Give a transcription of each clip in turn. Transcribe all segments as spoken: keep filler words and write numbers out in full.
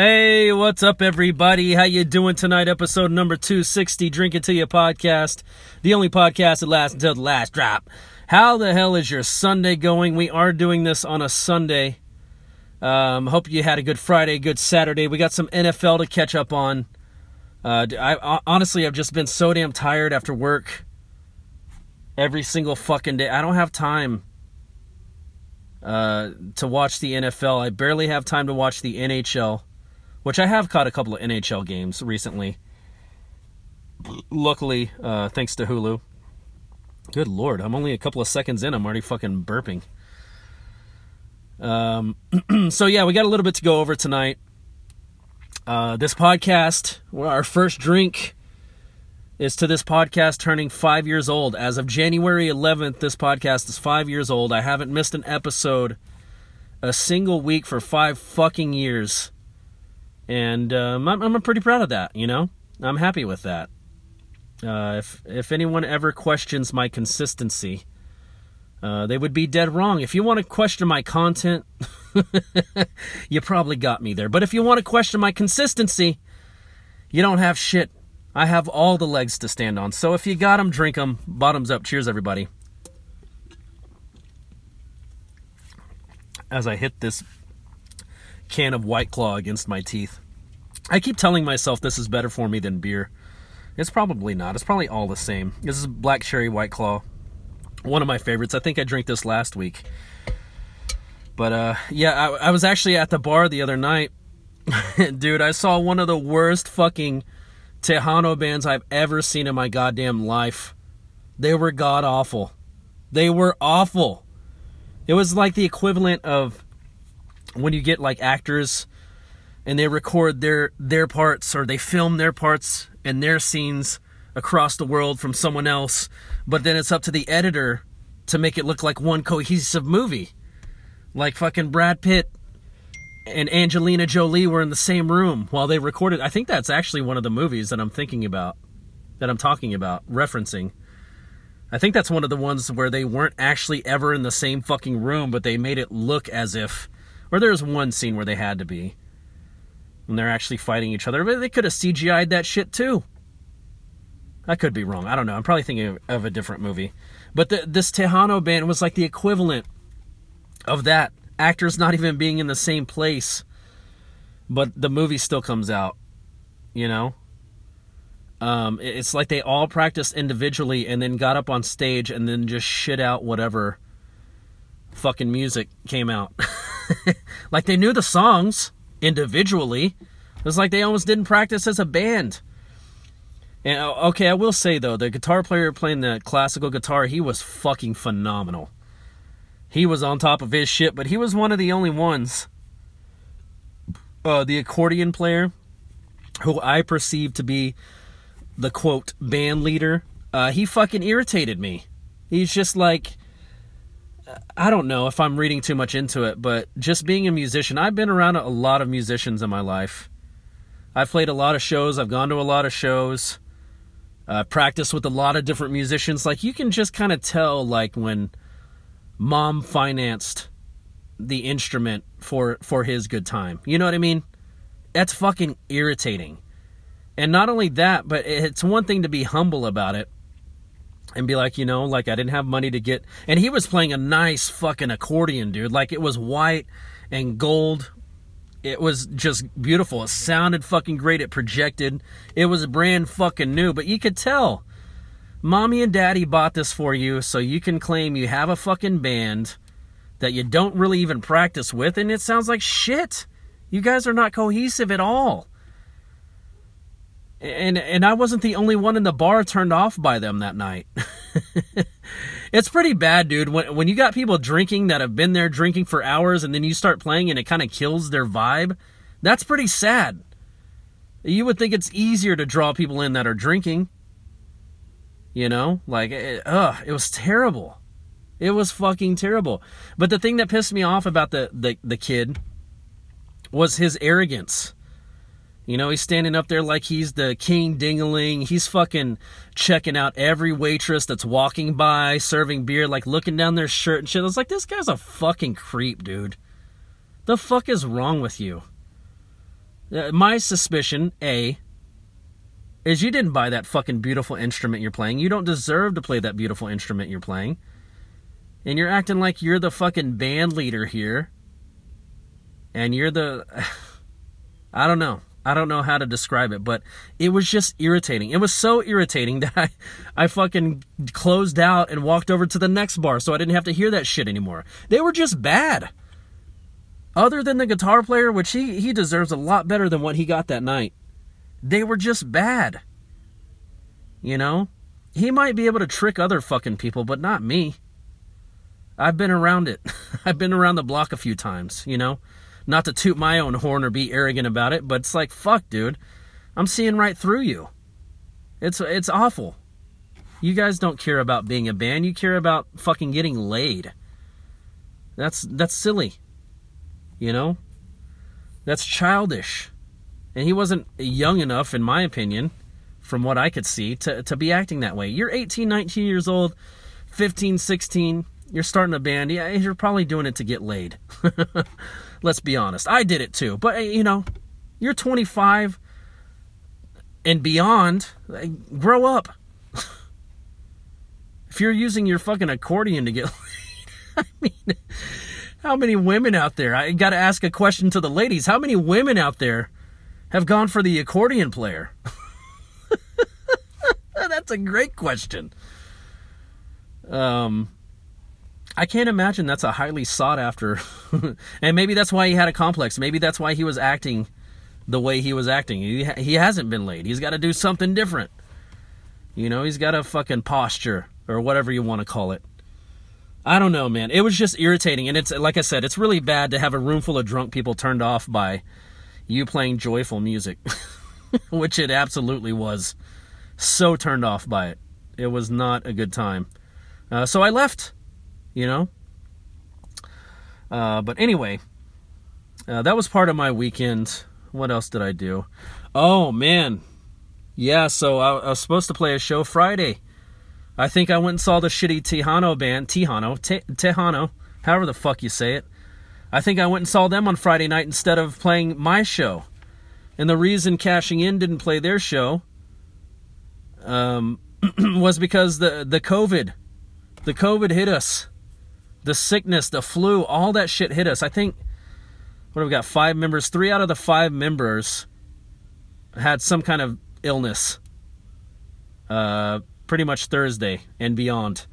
Hey, what's up, everybody? How you doing tonight? Episode number two sixty, Drink It To Ya Podcast, the only podcast that lasts until the last drop. How the hell is your Sunday going? We are doing this on a Sunday. Um, hope you had a good Friday, good Saturday. We got some N F L to catch up on. Uh, I honestly, I've just been so damn tired after work every single fucking day. I don't have time uh, to watch the N F L. I barely have time to watch the N H L. Which I have caught a couple of N H L games recently. Luckily, uh, thanks to Hulu. Good lord, I'm only a couple of seconds in. I'm already fucking burping. Um, so yeah, we got a little bit to go over tonight. Uh, this podcast, our first drink is to this podcast turning five years old. As of January eleventh, this podcast is five years old. I haven't missed an episode a single week for five fucking years. And um, I'm, I'm pretty proud of that, you know? I'm happy with that. Uh, if if anyone ever questions my consistency, uh, they would be dead wrong. If you want to question my content, you probably got me there. But if you want to question my consistency, you don't have shit. I have all the legs to stand on. So if you got them, drink them. Bottoms up. Cheers, everybody. As I hit this can of White Claw against my teeth. I keep telling myself this is better for me than beer. It's probably not. It's probably all the same. This is Black Cherry White Claw. One of my favorites. I think I drank this last week. But, uh, yeah, I, I was actually at the bar the other night. Dude, I saw one of the worst fucking Tejano bands I've ever seen in my goddamn life. They were god-awful. They were awful. It was like the equivalent of when you get like actors and they record their their parts or they film their parts and their scenes across the world from someone else, but then it's up to the editor to make it look like one cohesive movie. Like fucking Brad Pitt and Angelina Jolie were in the same room while they recorded. I think that's actually one of the movies that I'm thinking about, that I'm talking about, referencing. I think that's one of the ones where they weren't actually ever in the same fucking room, but they made it look as if. Or there's one scene where they had to be. And they're actually fighting each other. But they could have C G I'd that shit too. I could be wrong. I don't know. I'm probably thinking of, of a different movie. But the, this Tejano band was like the equivalent of that. Actors not even being in the same place. But the movie still comes out. You know? Um, it, it's like they all practiced individually and then got up on stage and then just shit out whatever fucking music came out. Like they knew the songs individually. It was like they almost didn't practice as a band. And okay, I will say though, the guitar player playing the classical guitar, he was fucking phenomenal. He was on top of his shit, but he was one of the only ones. Uh, the accordion player, who I perceived to be the quote band leader, uh, he fucking irritated me. He's just like, I don't know if I'm reading too much into it, but just being a musician, I've been around a lot of musicians in my life. I've played a lot of shows. I've gone to a lot of shows. I uh, practiced with a lot of different musicians. Like, you can just kind of tell, like, when mom financed the instrument for, for his good time. You know what I mean? That's fucking irritating. And not only that, but it's one thing to be humble about it. And be like, you know, like I didn't have money to get. And he was playing a nice fucking accordion, dude. Like it was white and gold. It was just beautiful. It sounded fucking great. It projected. It was brand fucking new. But you could tell. Mommy and daddy bought this for you. So you can claim you have a fucking band that you don't really even practice with. And it sounds like shit. You guys are not cohesive at all. And and I wasn't the only one in the bar turned off by them that night. It's pretty bad, dude. When when you got people drinking that have been there drinking for hours and then you start playing and it kind of kills their vibe, that's pretty sad. You would think it's easier to draw people in that are drinking. You know? Like, it, uh, it was terrible. It was fucking terrible. But the thing that pissed me off about the, the, the kid was his arrogance. You know, he's standing up there like he's the king ding-a-ling. He's fucking checking out every waitress that's walking by, serving beer, like looking down their shirt and shit. I was like, this guy's a fucking creep, dude. The fuck is wrong with you? Uh, my suspicion, A, is you didn't buy that fucking beautiful instrument you're playing. You don't deserve to play that beautiful instrument you're playing. And you're acting like you're the fucking band leader here. And you're the... I don't know. I don't know how to describe it, but it was just irritating. It was so irritating that I, I fucking closed out and walked over to the next bar so I didn't have to hear that shit anymore. They were just bad. Other than the guitar player, which he, he deserves a lot better than what he got that night, they were just bad. You know? He might be able to trick other fucking people, but not me. I've been around it. I've been around the block a few times, you know? Not to toot my own horn or be arrogant about it, but it's like, fuck, dude. I'm seeing right through you. It's it's awful. You guys don't care about being a band. You care about fucking getting laid. That's that's silly. You know? That's childish. And he wasn't young enough, in my opinion, from what I could see, to, to be acting that way. You're eighteen, nineteen years old, fifteen, sixteen. You're starting a band. Yeah, you're probably doing it to get laid. Let's be honest. I did it too. But, you know, you're twenty-five and beyond. Like, grow up. If you're using your fucking accordion to get laid, I mean, how many women out there? I got to ask a question to the ladies. How many women out there have gone for the accordion player? That's a great question. Um... I can't imagine that's a highly sought after. And maybe that's why he had a complex. Maybe that's why he was acting the way he was acting. He, he hasn't been laid. He's got to do something different. You know, he's got a fucking posture or whatever you want to call it. I don't know, man. It was just irritating. And it's like I said, it's really bad to have a room full of drunk people turned off by you playing joyful music, which it absolutely was. So turned off by it. It was not a good time. Uh, so I left. You know, uh, but anyway, uh, that was part of my weekend. What else did I do? Oh man, yeah. So I, I was supposed to play a show Friday. I think I went and saw the shitty Tejano band, Tejano, Te- Tejano, however the fuck you say it. I think I went and saw them on Friday night instead of playing my show. And the reason Cashing In didn't play their show um, was because the the COVID, the COVID hit us. The sickness, the flu, all that shit hit us. I think, what have we got, five members? Three out of the five members had some kind of illness uh, pretty much Thursday and beyond.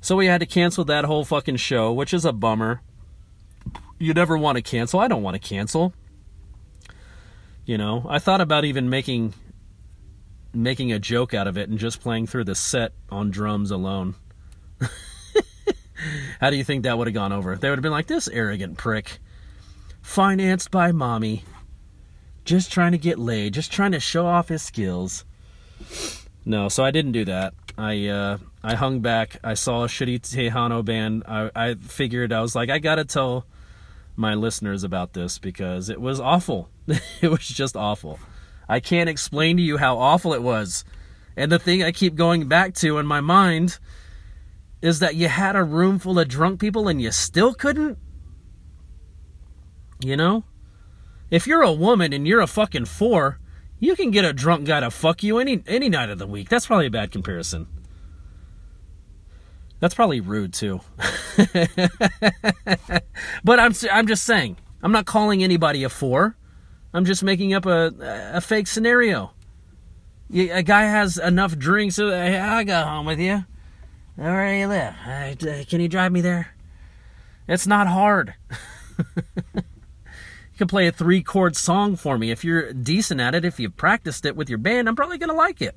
So we had to cancel that whole fucking show, which is a bummer. You never want to cancel. I don't want to cancel. You know, I thought about even making making a joke out of it and just playing through the set on drums alone. How do you think that would have gone over? They would have been like, this arrogant prick, financed by mommy, just trying to get laid, just trying to show off his skills. No, so I didn't do that. I uh, I hung back. I saw a shitty Tejano band. I, I figured, I was like, I got to tell my listeners about this because it was awful. It was just awful. I can't explain to you how awful it was. And the thing I keep going back to in my mind is that you had a room full of drunk people and you still couldn't? You know? If you're a woman and you're a fucking four, you can get a drunk guy to fuck you any any night of the week. That's probably a bad comparison. That's probably rude, too. But I'm I'm just saying. I'm not calling anybody a four. I'm just making up a, a fake scenario. A guy has enough drinks. So, hey, I got home with you. Where do you live? Uh, can you drive me there? It's not hard. You can play a three-chord song for me. If you're decent at it, if you practiced it with your band, I'm probably going to like it.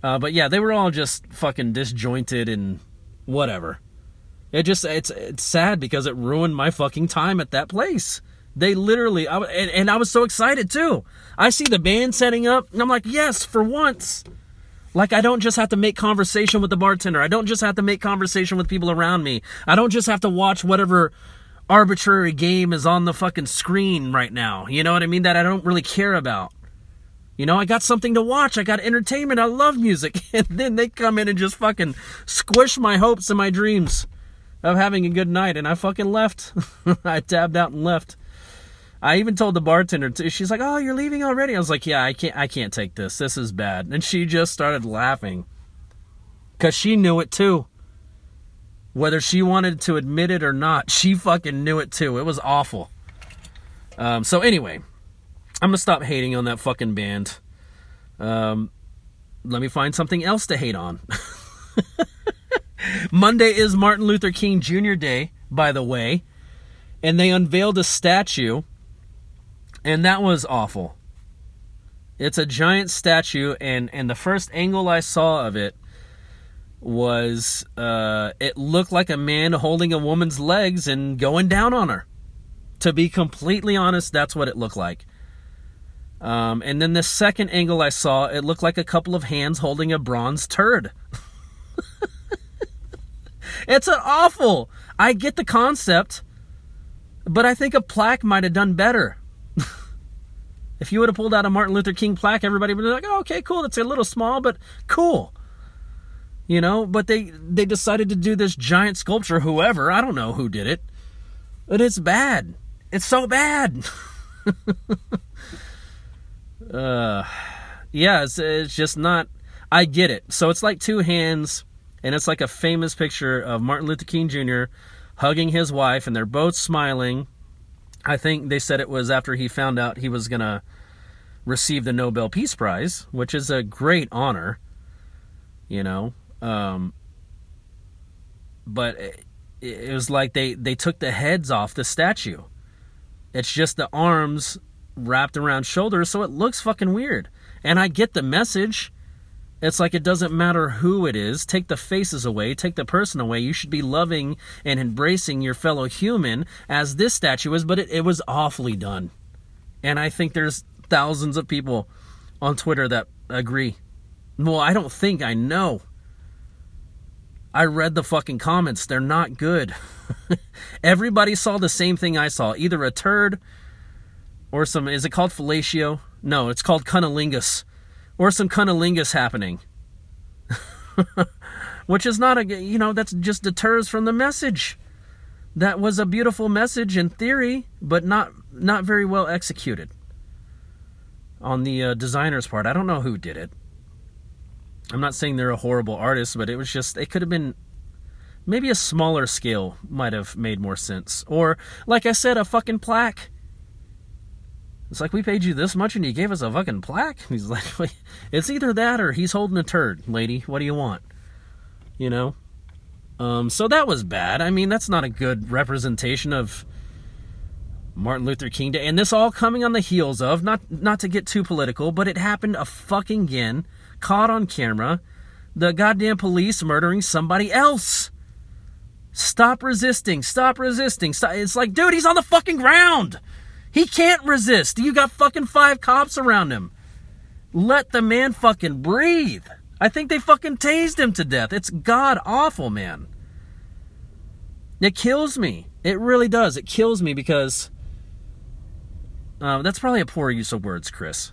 Uh, but yeah, they were all just fucking disjointed and whatever. It just it's it's sad because it ruined my fucking time at that place. They literally, I, and, and I was so excited too. I see the band setting up, and I'm like, yes, for once. Like, I don't just have to make conversation with the bartender. I don't just have to make conversation with people around me. I don't just have to watch whatever arbitrary game is on the fucking screen right now. You know what I mean? That I don't really care about. You know, I got something to watch. I got entertainment. I love music. And then they come in and just fucking squish my hopes and my dreams of having a good night. And I fucking left. I tabbed out and left. I even told the bartender, too. She's like, oh, you're leaving already? I was like, yeah, I can't I can't take this. This is bad. And she just started laughing because she knew it, too. Whether she wanted to admit it or not, she fucking knew it, too. It was awful. Um, so anyway, I'm going to stop hating on that fucking band. Um, let me find something else to hate on. Monday is Martin Luther King Junior Day, by the way. And they unveiled a statue. And that was awful. It's a giant statue. And, and the first angle I saw of it was uh, it looked like a man holding a woman's legs and going down on her. To be completely honest, that's what it looked like. Um, and then the second angle I saw, it looked like a couple of hands holding a bronze turd. It's an awful. I get the concept, but I think a plaque might have done better. If you would have pulled out a Martin Luther King plaque, everybody would be like, oh, okay, cool. It's a little small, but cool. You know, but they, they decided to do this giant sculpture, whoever. I don't know who did it. But it's bad. It's so bad. uh, yeah, it's, it's just not... I get it. So it's like two hands, and it's like a famous picture of Martin Luther King Junior hugging his wife, and they're both smiling. I think they said it was after he found out he was going to receive the Nobel Peace Prize, which is a great honor. You know, um, but it, it was like they, they took the heads off the statue. It's just the arms wrapped around shoulders, so it looks fucking weird. And I get the message. It's like it doesn't matter who it is. Take the faces away. Take the person away. You should be loving and embracing your fellow human as this statue is, but it, it was awfully done. And I think there's thousands of people on Twitter that agree. Well, I don't think I know. I read the fucking comments. They're not good. Everybody saw the same thing I saw. Either a turd or some... Is it called fellatio? No, it's called cunnilingus. Or some cunnilingus happening. Which is not a... You know, that's just deters from the message. That was a beautiful message in theory, but not, not very well executed. On the uh, designer's part. I don't know who did it. I'm not saying they're a horrible artist, but it was just, it could have been, maybe a smaller scale might have made more sense. Or, like I said, a fucking plaque. It's like, we paid you this much and you gave us a fucking plaque? He's like, it's either that or he's holding a turd, lady. What do you want? You know? Um, so that was bad. I mean, that's not a good representation of Martin Luther King Day. And this all coming on the heels of, not, not to get too political, but it happened a fucking again. Caught on camera, the goddamn police murdering somebody else. Stop resisting. Stop resisting. Stop. It's like, dude, he's on the fucking ground. He can't resist. You got fucking five cops around him. Let the man fucking breathe. I think they fucking tased him to death. It's god awful, man. It kills me. It really does. It kills me because... Uh, that's probably a poor use of words, Chris.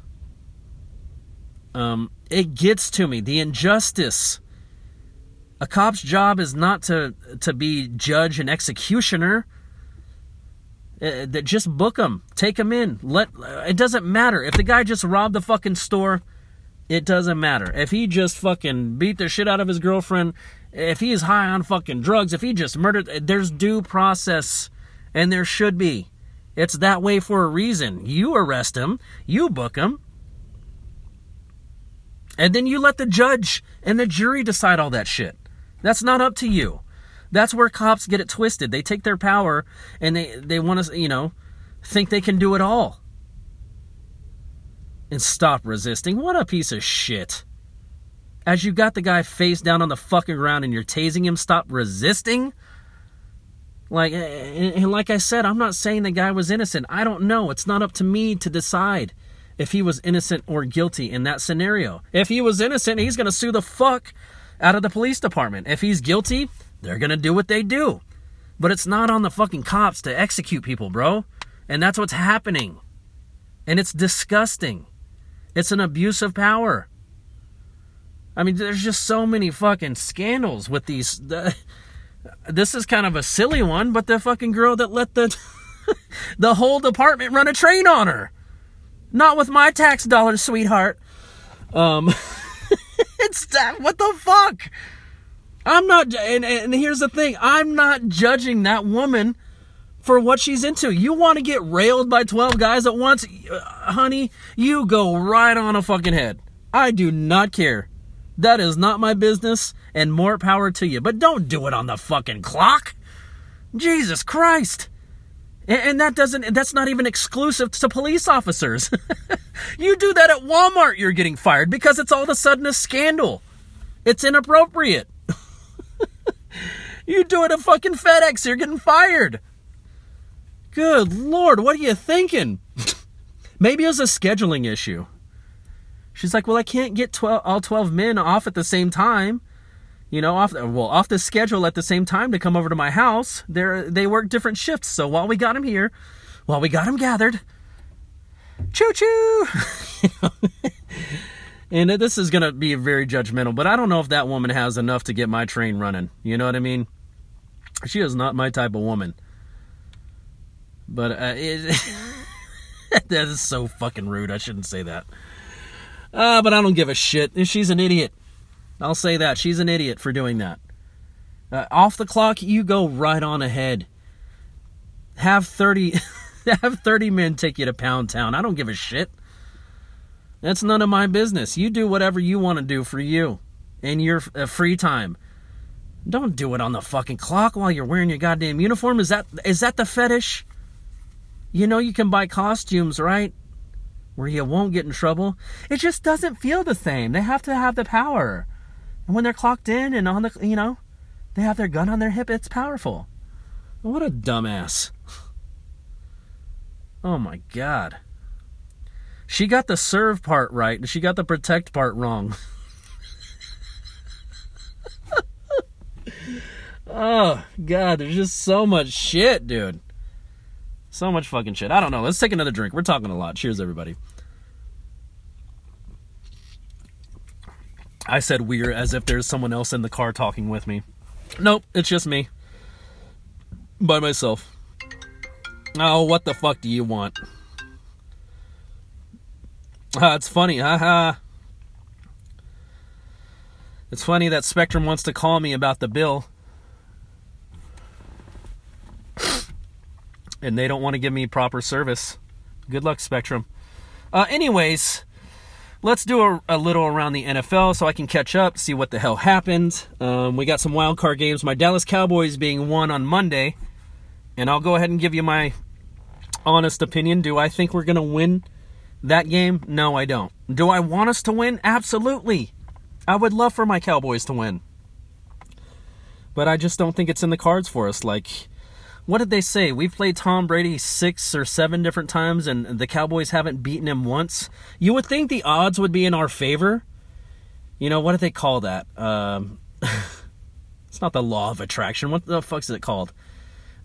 Um... It gets to me, the injustice. A cop's job is not to, to be judge and executioner. Uh, just book them. Take them in. Let, it doesn't matter. If the guy just robbed the fucking store, it doesn't matter. If he just fucking beat the shit out of his girlfriend, if he is high on fucking drugs, if he just murdered, there's due process, and there should be. It's that way for a reason. You arrest him. You book him. And then you let the judge and the jury decide all that shit. That's not up to you. That's where cops get it twisted. They take their power and they, they want to, you know, think they can do it all. And stop resisting. What a piece of shit. As you got the guy face down on the fucking ground and you're tasing him, stop resisting? Like, and like I said, I'm not saying the guy was innocent. I don't know. It's not up to me to decide if he was innocent or guilty in that scenario. If he was innocent, he's going to sue the fuck out of the police department. If he's guilty, they're going to do what they do. But it's not on the fucking cops to execute people, bro. And that's what's happening. And it's disgusting. It's an abuse of power. I mean, there's just so many fucking scandals with these. The, this is kind of a silly one, but the fucking girl that let the... The whole department run a train on her. Not with my tax dollars, sweetheart. Um, it's that. What the fuck? I'm not. And, and here's the thing. I'm not judging that woman for what she's into. You want to get railed by twelve guys at once? Honey, you go right on a fucking head. I do not care. That is not my business, and more power to you. But don't do it on the fucking clock. Jesus Christ. And that doesn't, that's not even exclusive to police officers. You do that at Walmart, you're getting fired because it's all of a sudden a scandal. It's inappropriate. You do it at fucking FedEx, you're getting fired. Good Lord, what are you thinking? Maybe it was a scheduling issue. She's like, well, I can't get twelve, all twelve men off at the same time. You know, off well, off the schedule at the same time to come over to my house. They're, they work different shifts, so while we got them here, while we got them gathered, choo-choo! And this is going to be very judgmental, but I don't know if that woman has enough to get my train running. You know what I mean? She is not my type of woman. But uh, it, that is so fucking rude. I shouldn't say that. Uh, but I don't give a shit. She's an idiot. I'll say that. She's an idiot for doing that. Uh, off the clock, you go right on ahead. Have thirty have thirty men take you to Pound Town. I don't give a shit. That's none of my business. You do whatever you want to do for you in your uh, free time. Don't do it on the fucking clock while you're wearing your goddamn uniform. Is that is that the fetish? You know you can buy costumes, right? Where you won't get in trouble. It just doesn't feel the same. They have to have the power. And when they're clocked in and on the, you know, they have their gun on their hip, it's powerful. What a dumbass. Oh my God. She got the serve part right and she got the protect part wrong. Oh God, there's just so much shit, dude. So much fucking shit. I don't know. Let's take another drink. We're talking a lot. Cheers, everybody. I said we're as if there's someone else in the car talking with me. Nope, it's just me. By myself. Oh, what the fuck do you want? Ah, it's funny. Haha. It's funny that Spectrum wants to call me about the bill. And they don't want to give me proper service. Good luck, Spectrum. Uh, anyways, let's do a, a little around the N F L so I can catch up, see what the hell happened. Um, we got some wild card games. My Dallas Cowboys being won on Monday. And I'll go ahead and give you my honest opinion. Do I think we're going to win that game? No, I don't. Do I want us to win? Absolutely. I would love for my Cowboys to win. But I just don't think it's in the cards for us. Like... What did they say? We've played Tom Brady six or seven different times, and the Cowboys haven't beaten him once. You would think the odds would be in our favor. You know, what do they call that? Um, it's not the law of attraction. What the fuck is it called?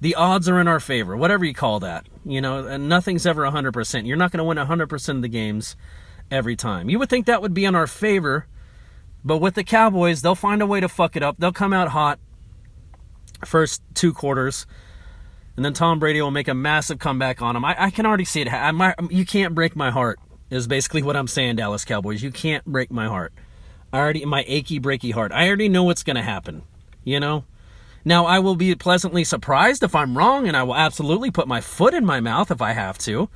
The odds are in our favor, whatever you call that. You know, and nothing's ever one hundred percent. You're not going to win one hundred percent of the games every time. You would think that would be in our favor, but with the Cowboys, they'll find a way to fuck it up. They'll come out hot first two quarters. And then Tom Brady will make a massive comeback on him. I, I can already see it. I, my, you can't break my heart is basically what I'm saying, Dallas Cowboys. You can't break my heart. I already, my achy, breaky heart. I already know what's going to happen, you know? Now, I will be pleasantly surprised if I'm wrong, and I will absolutely put my foot in my mouth if I have to.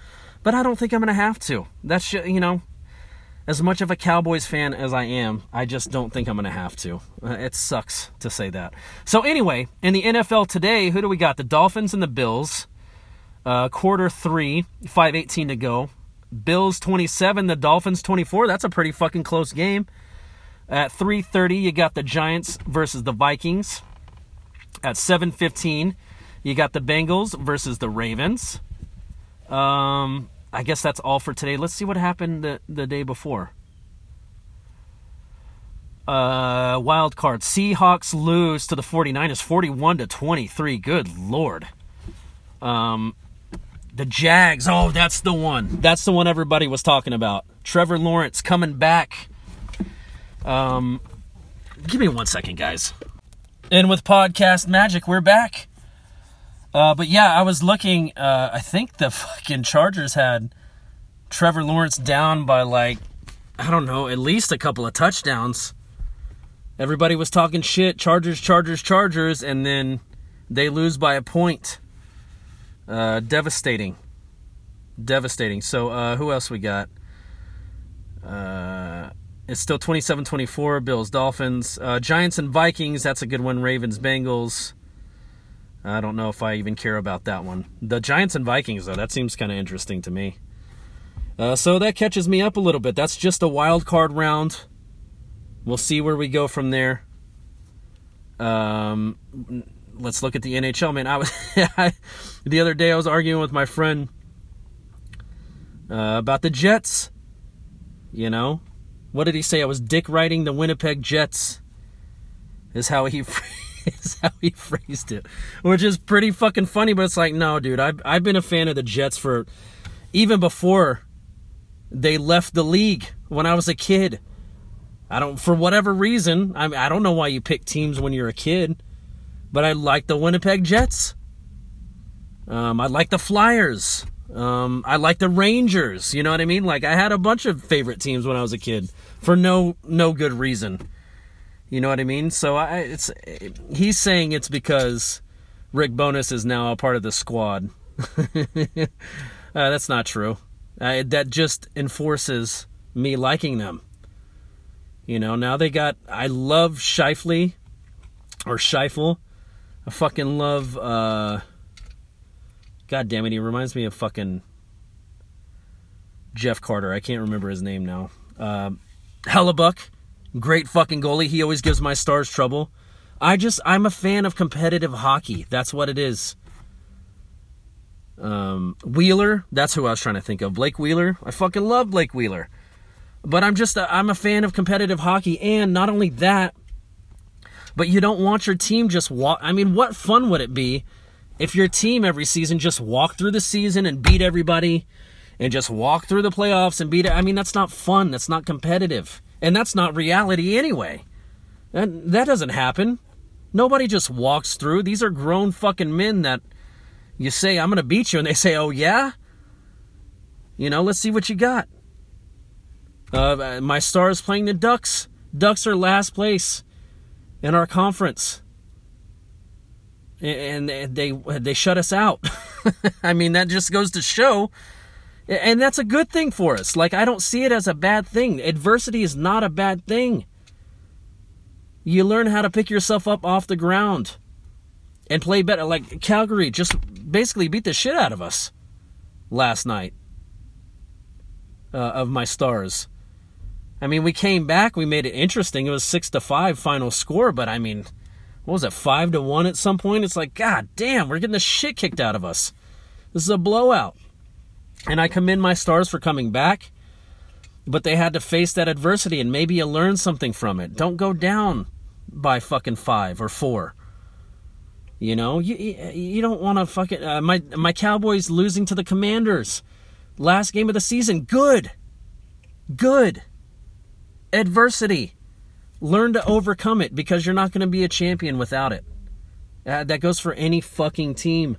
But I don't think I'm going to have to. That's, you know, as much of a Cowboys fan as I am, I just don't think I'm going to have to. It sucks to say that. So anyway, in the N F L today, who do we got? The Dolphins and the Bills. Uh, quarter three, five eighteen to go. Bills twenty-seven, the Dolphins twenty-four. That's a pretty fucking close game. At three thirty, you got the Giants versus the Vikings. At seven fifteen, you got the Bengals versus the Ravens. Um... I guess that's all for today. Let's see what happened the, the day before. Uh, wild card. Seahawks lose to the 49ers, forty-one to twenty-three. Good Lord. Um, the Jags. Oh, that's the one. That's the one everybody was talking about. Trevor Lawrence coming back. Um, give me one second, guys. And with podcast magic, we're back. Uh, but yeah, I was looking, uh, I think the fucking Chargers had Trevor Lawrence down by like, I don't know, at least a couple of touchdowns. Everybody was talking shit, Chargers, Chargers, Chargers, and then they lose by a point. Uh, devastating. Devastating. So uh, who else we got? Uh, it's still twenty-seven twenty-four, Bills, Dolphins. Uh, Giants and Vikings, that's a good one. Ravens, Bengals. I don't know if I even care about that one. The Giants and Vikings, though, that seems kind of interesting to me. Uh, so that catches me up a little bit. That's just a wild card round. We'll see where we go from there. Um, let's look at the N H L, man. I was the other day I was arguing with my friend uh, about the Jets. You know, what did he say? I was dick riding the Winnipeg Jets. Is how he. Is how he phrased it, which is pretty fucking funny, but it's like, no, dude, I've, I've been a fan of the Jets for, even before they left the league when I was a kid. I don't, for whatever reason, I I don't know why you pick teams when you're a kid, but I like the Winnipeg Jets. Um, I like the Flyers. Um, I like the Rangers, you know what I mean? Like, I had a bunch of favorite teams when I was a kid for no no good reason. You know what I mean? So I, it's he's saying it's because Rick Bonus is now a part of the squad. uh, that's not true. Uh, that just enforces me liking them. You know, now they got... I love Scheifele, or Scheifele. I fucking love... Uh, God damn it, he reminds me of fucking Jeff Carter. I can't remember his name now. Uh, Hellebuck. Great fucking goalie. He always gives my Stars trouble. I just, I'm a fan of competitive hockey. That's what it is. Um, Wheeler, that's who I was trying to think of. Blake Wheeler. I fucking love Blake Wheeler. But I'm just, a, I'm a fan of competitive hockey. And not only that, but you don't want your team just walk. I mean, what fun would it be if your team every season just walked through the season and beat everybody and just walked through the playoffs and beat it? I mean, that's not fun. That's not competitive. And that's not reality anyway. And that doesn't happen. Nobody just walks through. These are grown fucking men that you say, I'm going to beat you. And they say, oh, yeah? You know, let's see what you got. Uh, my Stars playing the Ducks. Ducks are last place in our conference. And they they shut us out. I mean, that just goes to show... And that's a good thing for us. Like, I don't see it as a bad thing. Adversity is not a bad thing. You learn how to pick yourself up off the ground and play better. Like, Calgary just basically beat the shit out of us last night uh, of my Stars. I mean, we came back. We made it interesting. It was six to five final score. But, I mean, what was it, five to one at some point? It's like, God damn, we're getting the shit kicked out of us. This is a blowout. And I commend my Stars for coming back, but they had to face that adversity, and maybe you learn something from it. Don't go down by fucking five or four. You know, you you don't want to fucking... Uh, my, my Cowboys losing to the Commanders. Last game of the season. Good. Good. Adversity. Learn to overcome it, because you're not going to be a champion without it. Uh, that goes for any fucking team.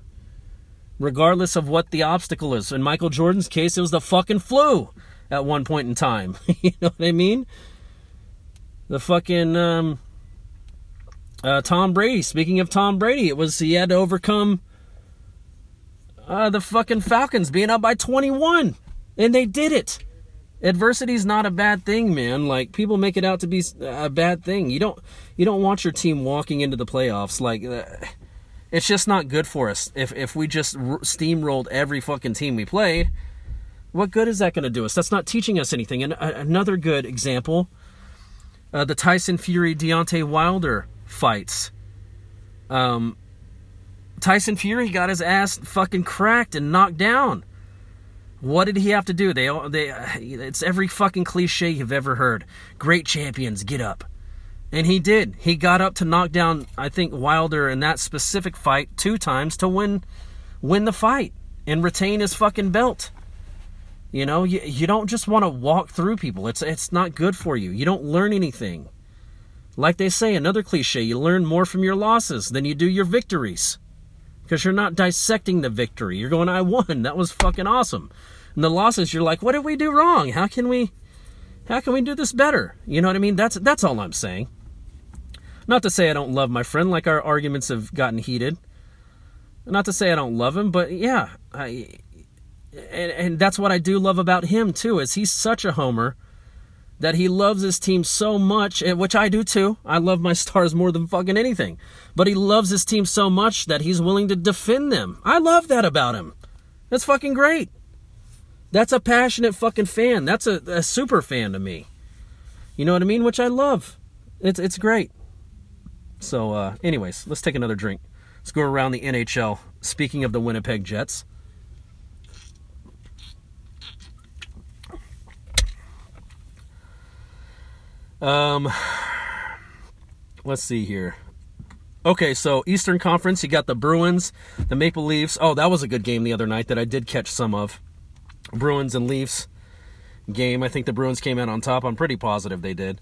Regardless of what the obstacle is. In Michael Jordan's case, it was the fucking flu at one point in time. You know what I mean? The fucking um, uh, Tom Brady. Speaking of Tom Brady, it was he had to overcome uh, the fucking Falcons being up by twenty-one. And they did it. Adversity's not a bad thing, man. Like, people make it out to be a bad thing. You don't, you don't want your team walking into the playoffs like... Uh, It's just not good for us. If if we just steamrolled every fucking team we played, what good is that going to do us? That's not teaching us anything. And another good example, uh, the Tyson Fury, Deontay Wilder fights. Um, Tyson Fury got his ass fucking cracked and knocked down. What did he have to do? They they it's every fucking cliche you've ever heard. Great champions get up. And he did. He got up to knock down, I think, Wilder in that specific fight two times to win win the fight and retain his fucking belt. You know, you, you don't just want to walk through people. It's it's not good for you. You don't learn anything. Like they say, another cliche, you learn more from your losses than you do your victories. because you're not dissecting the victory. You're going, I won. That was fucking awesome. And the losses, you're like, what did we do wrong? How can we, how can we do this better? You know what I mean? That's that's all I'm saying. Not to say I don't love my friend, like our arguments have gotten heated. Not to say I don't love him, but yeah, I, and, and that's what I do love about him too, is he's such a homer that he loves his team so much, which I do too. I love my Stars more than fucking anything. But he loves his team so much that he's willing to defend them. I love that about him. That's fucking great. That's a passionate fucking fan. That's a, a super fan to me. You know what I mean? Which I love. It's it's great. So uh, anyways, let's take another drink. Let's go around the N H L. Speaking of the Winnipeg Jets. Um, let's see here. Okay, so Eastern Conference, you got the Bruins, the Maple Leafs. Oh, that was a good game the other night that I did catch some of. Bruins and Leafs game. I think the Bruins came out on top. I'm pretty positive they did.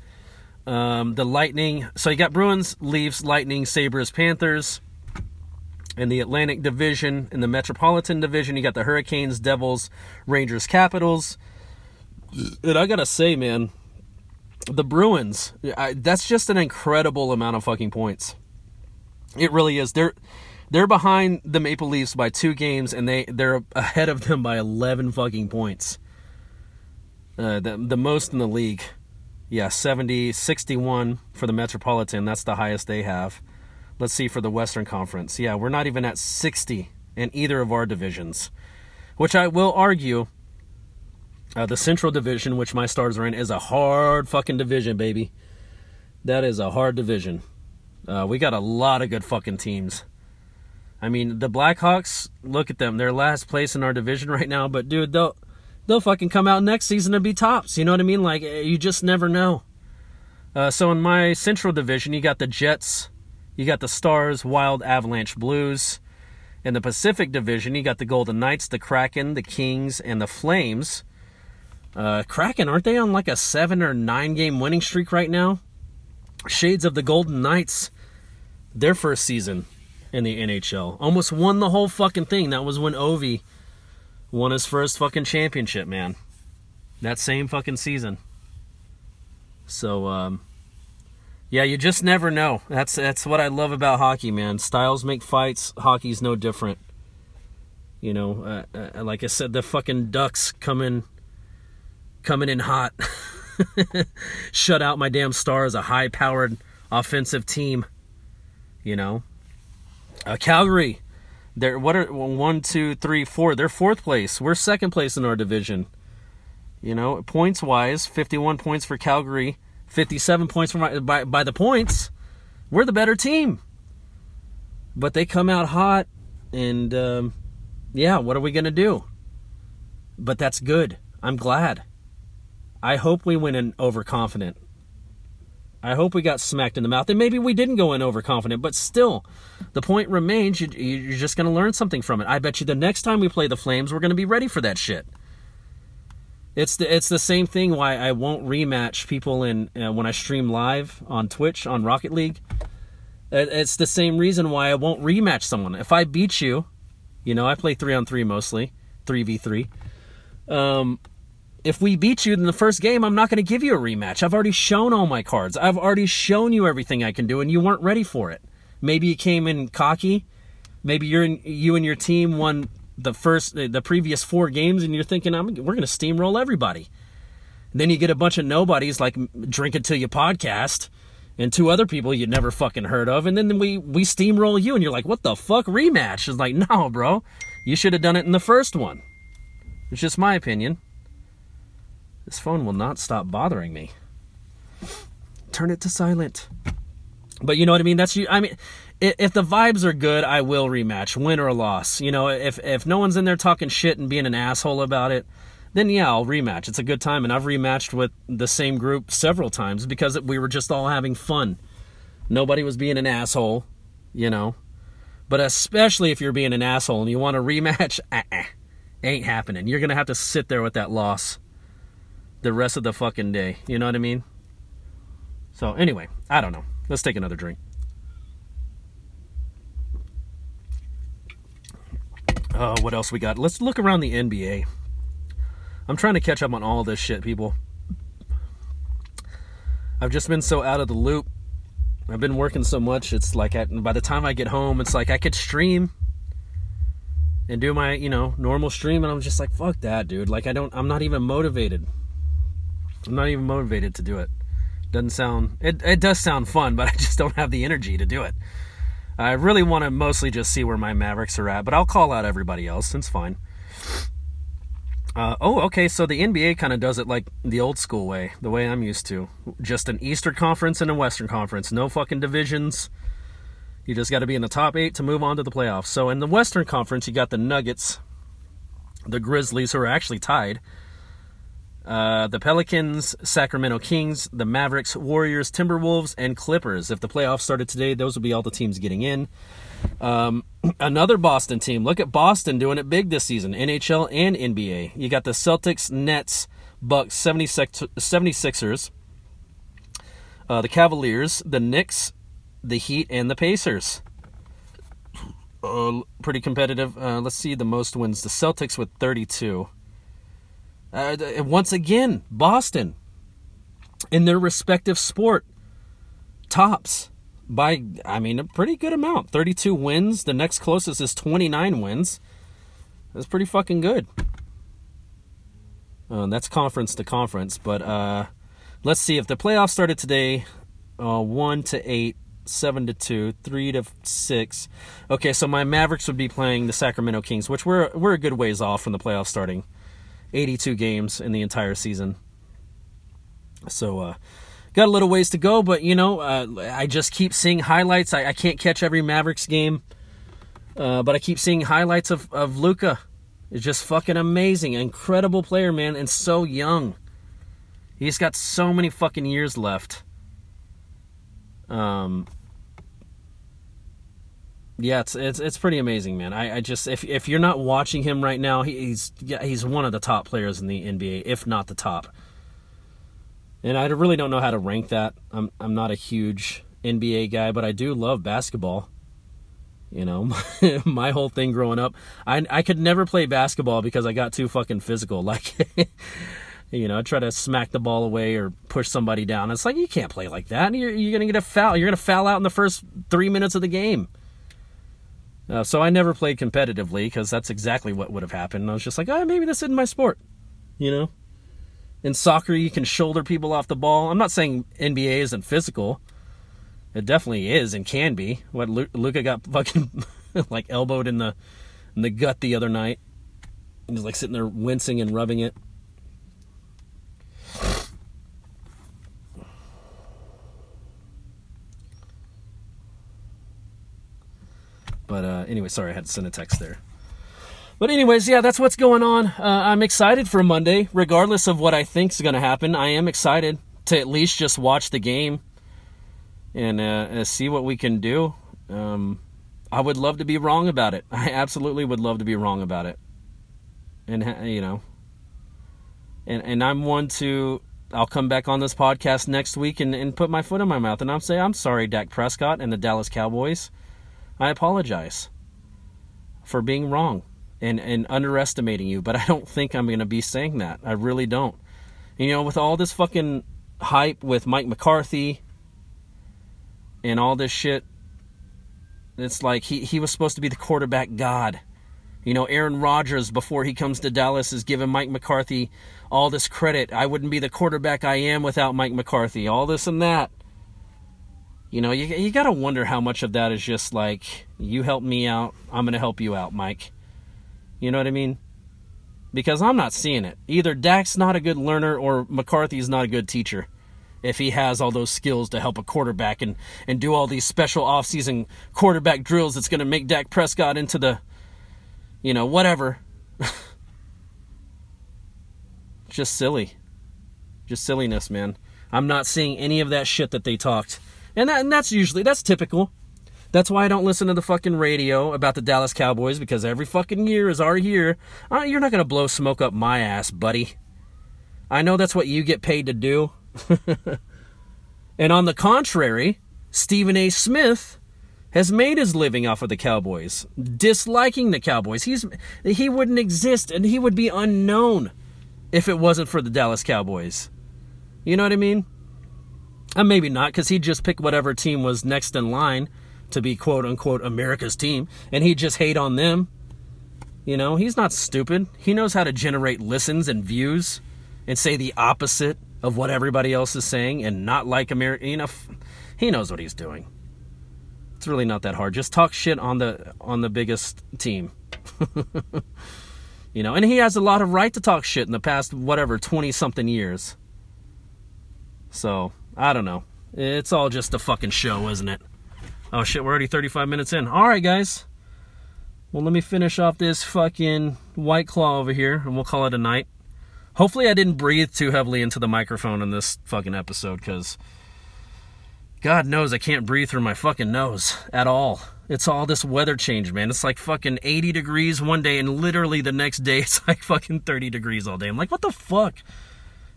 Um, the Lightning. So you got Bruins, Leafs, Lightning, Sabres, Panthers. In the Atlantic Division, in the Metropolitan Division, you got the Hurricanes, Devils, Rangers, Capitals. And I gotta say, man, the Bruins, I, that's just an incredible amount of fucking points. It really is. They're they're behind the Maple Leafs by two games, and they, they're ahead of them by eleven fucking points. Uh, the, the most in the league. Yeah, seventy, sixty-one for the Metropolitan. That's the highest they have. Let's see for the Western Conference. Yeah, we're not even at sixty in either of our divisions, which I will argue, uh, the Central Division, which my Stars are in, is a hard fucking division, baby. That is a hard division. Uh, we got a lot of good fucking teams. I mean, the Blackhawks, look at them. They're last place in our division right now, but dude, they'll, they'll fucking come out next season and be tops. You know what I mean? Like, you just never know. Uh, so in my Central Division, you got the Jets. You got the Stars, Wild, Avalanche, Blues. In the Pacific Division, you got the Golden Knights, the Kraken, the Kings, and the Flames. Uh, Kraken, aren't they on like a seven or nine game winning streak right now? Shades of the Golden Knights, their first season in the N H L. Almost won the whole fucking thing. That was when Ovi won his first fucking championship, man. That same fucking season. So, um... yeah, you just never know. That's that's what I love about hockey, man. Styles make fights. Hockey's no different. You know, uh, uh, like I said, the fucking Ducks coming, coming in hot. Shut out my damn Stars, a high-powered offensive team. You know, uh, Calgary. They're what are one, two, three, four? They're fourth place. We're second place in our division. You know, points-wise, fifty-one points for Calgary. fifty-seven points from by, by the points. We're the better team. But they come out hot, and um, yeah, what are we going to do? But that's good. I'm glad. I hope we went in overconfident. I hope we got smacked in the mouth. And maybe we didn't go in overconfident, but still, the point remains, you, you're just going to learn something from it. I bet you the next time we play the Flames, we're going to be ready for that shit. It's the, it's the same thing why I won't rematch people in uh, when I stream live on Twitch, on Rocket League. It's the same reason why I won't rematch someone. If I beat you, you know, I play three on three mostly, three v three. Um, if we beat you in the first game, I'm not going to give you a rematch. I've already shown all my cards. I've already shown you everything I can do, and you weren't ready for it. Maybe you came in cocky. Maybe you're in, you and your team won the first, the previous four games, and you're thinking, I'm, we're going to steamroll everybody. And then you get a bunch of nobodies like Drink It To Ya Podcast and two other people you never fucking heard of, and then we, we steamroll you, and you're like, what the fuck, rematch? It's like, no, bro, you should have done it in the first one. It's just my opinion. This phone will not stop bothering me. Turn it to silent. But you know what I mean? That's you. I mean, if the vibes are good, I will rematch, win or loss. You know, if if no one's in there talking shit and being an asshole about it, then yeah, I'll rematch. It's a good time, and I've rematched with the same group several times because we were just all having fun. Nobody was being an asshole, you know. But especially if you're being an asshole and you want a rematch, uh-uh, ain't happening. You're going to have to sit there with that loss the rest of the fucking day. You know what I mean? So anyway, I don't know. Let's take another drink. Uh, what else we got? Let's look around the N B A. I'm trying to catch up on all this shit, people. I've just been so out of the loop. I've been working so much. It's like I, by the time I get home, it's like I could stream and do my, you know, normal stream. And I'm just like, fuck that, dude. Like, I don't, I'm not even motivated. I'm not even motivated to do it. Doesn't sound, it, it does sound fun, but I just don't have the energy to do it. I really want to mostly just see where my Mavericks are at, but I'll call out everybody else. It's fine. Uh, oh, okay, so the N B A kind of does it like the old school way, the way I'm used to. Just an Eastern Conference and a Western Conference. No fucking divisions. You just got to be in the top eight to move on to the playoffs. So in the Western Conference, you got the Nuggets, the Grizzlies, who are actually tied, uh, the Pelicans, Sacramento Kings, the Mavericks, Warriors, Timberwolves, and Clippers. If the playoffs started today, those would be all the teams getting in. Um, another Boston team. Look at Boston doing it big this season, N H L and N B A. You got the Celtics, Nets, Bucks, seventy-sixers, uh, the Cavaliers, the Knicks, the Heat, and the Pacers. Uh, pretty competitive. Uh, let's see, the most wins. The Celtics with thirty-two. Uh, once again, Boston, in their respective sport, tops. By, I mean, a pretty good amount. thirty-two wins. The next closest is twenty-nine wins. That's pretty fucking good. Uh, that's conference to conference. But uh, let's see. If the playoffs started today, uh, one to eight, seven to two, three to six. Okay, so my Mavericks would be playing the Sacramento Kings, which we're, we're a good ways off from the playoffs starting. eighty-two games in the entire season. So, uh... got a little ways to go, but, you know, uh, I just keep seeing highlights. I, I can't catch every Mavericks game, uh, but I keep seeing highlights of, of Luka. It's just fucking amazing. Incredible player, man, and so young. He's got so many fucking years left. Um, yeah, it's it's it's pretty amazing, man. I, I just, if if you're not watching him right now, he, he's yeah, he's one of the top players in the N B A, if not the top. And I really don't know how to rank that. I'm I'm not a huge N B A guy, but I do love basketball. You know, my, my whole thing growing up, I I could never play basketball because I got too fucking physical. Like, you know, I try to smack the ball away or push somebody down. It's like, you can't play like that. You're you're gonna get a foul. You're gonna foul out in the first three minutes of the game. Uh, so I never played competitively because that's exactly what would have happened. And I was just like, oh, maybe this isn't my sport. You know. In soccer, you can shoulder people off the ball. I'm not saying N B A isn't physical. It definitely is and can be. What Luka got fucking like elbowed in the in the gut the other night. He was like sitting there wincing and rubbing it. But uh, anyway, sorry, I had to send a text there. But anyways, yeah, that's what's going on. Uh, I'm excited for Monday, regardless of what I think is going to happen. I am excited to at least just watch the game and uh, uh, see what we can do. Um, I would love to be wrong about it. I absolutely would love to be wrong about it. And, you know, and, and I'm one to, I'll come back on this podcast next week and, and put my foot in my mouth. And I'll say, I'm sorry, Dak Prescott and the Dallas Cowboys. I apologize for being wrong. And, and underestimating you, but I don't think I'm going to be saying that. I really don't. You know, with all this fucking hype with Mike McCarthy and all this shit, it's like he, he was supposed to be the quarterback god. You know, Aaron Rodgers, before he comes to Dallas, is giving Mike McCarthy all this credit. I wouldn't be the quarterback I am without Mike McCarthy, all this and that. You know, you, you got to wonder how much of that is just like, you help me out, I'm going to help you out, Mike. You know what I mean? Because I'm not seeing it. Either Dak's not a good learner or McCarthy's not a good teacher if he has all those skills to help a quarterback and, and do all these special offseason quarterback drills that's going to make Dak Prescott into the, you know, whatever. Just silly. Just silliness, man. I'm not seeing any of that shit that they talked. And, that, and that's usually, that's typical. That's why I don't listen to the fucking radio about the Dallas Cowboys, because every fucking year is our year. Uh, you're not going to blow smoke up my ass, buddy. I know that's what you get paid to do. And on the contrary, Stephen A. Smith has made his living off of the Cowboys, disliking the Cowboys. He's he wouldn't exist, and he would be unknown if it wasn't for the Dallas Cowboys. You know what I mean? And maybe not, because he'd just pick whatever team was next in line to be quote-unquote America's team, and he'd just hate on them. You know, he's not stupid. He knows how to generate listens and views and say the opposite of what everybody else is saying and not like America. You know, he knows what he's doing. It's really not that hard. Just talk shit on the on the biggest team. You know, and he has a lot of right to talk shit in the past, whatever, twenty-something years. So, I don't know. It's all just a fucking show, isn't it? Oh, shit, we're already thirty-five minutes in. All right, guys. Well, let me finish off this fucking White Claw over here, and we'll call it a night. Hopefully I didn't breathe too heavily into the microphone in this fucking episode, because God knows I can't breathe through my fucking nose at all. It's all this weather change, man. It's like fucking eighty degrees one day, and literally the next day it's like fucking thirty degrees all day. I'm like, what the fuck?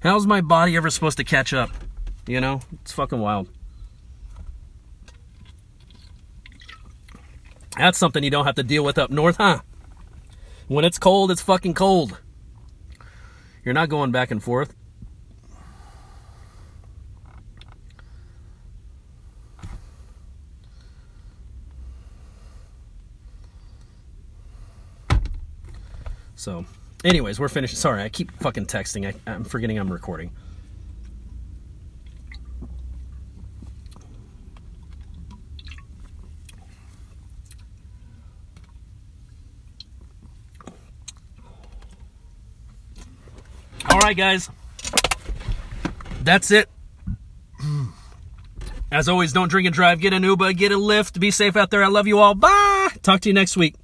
How's my body ever supposed to catch up? You know? It's fucking wild. That's something you don't have to deal with up north, huh? When it's cold, it's fucking cold. You're not going back and forth. So, anyways, we're finished. Sorry, I keep fucking texting. I, I'm forgetting I'm recording. All right, guys. That's it. As always, don't drink and drive. Get an Uber. Get a Lyft. Be safe out there. I love you all. Bye. Talk to you next week.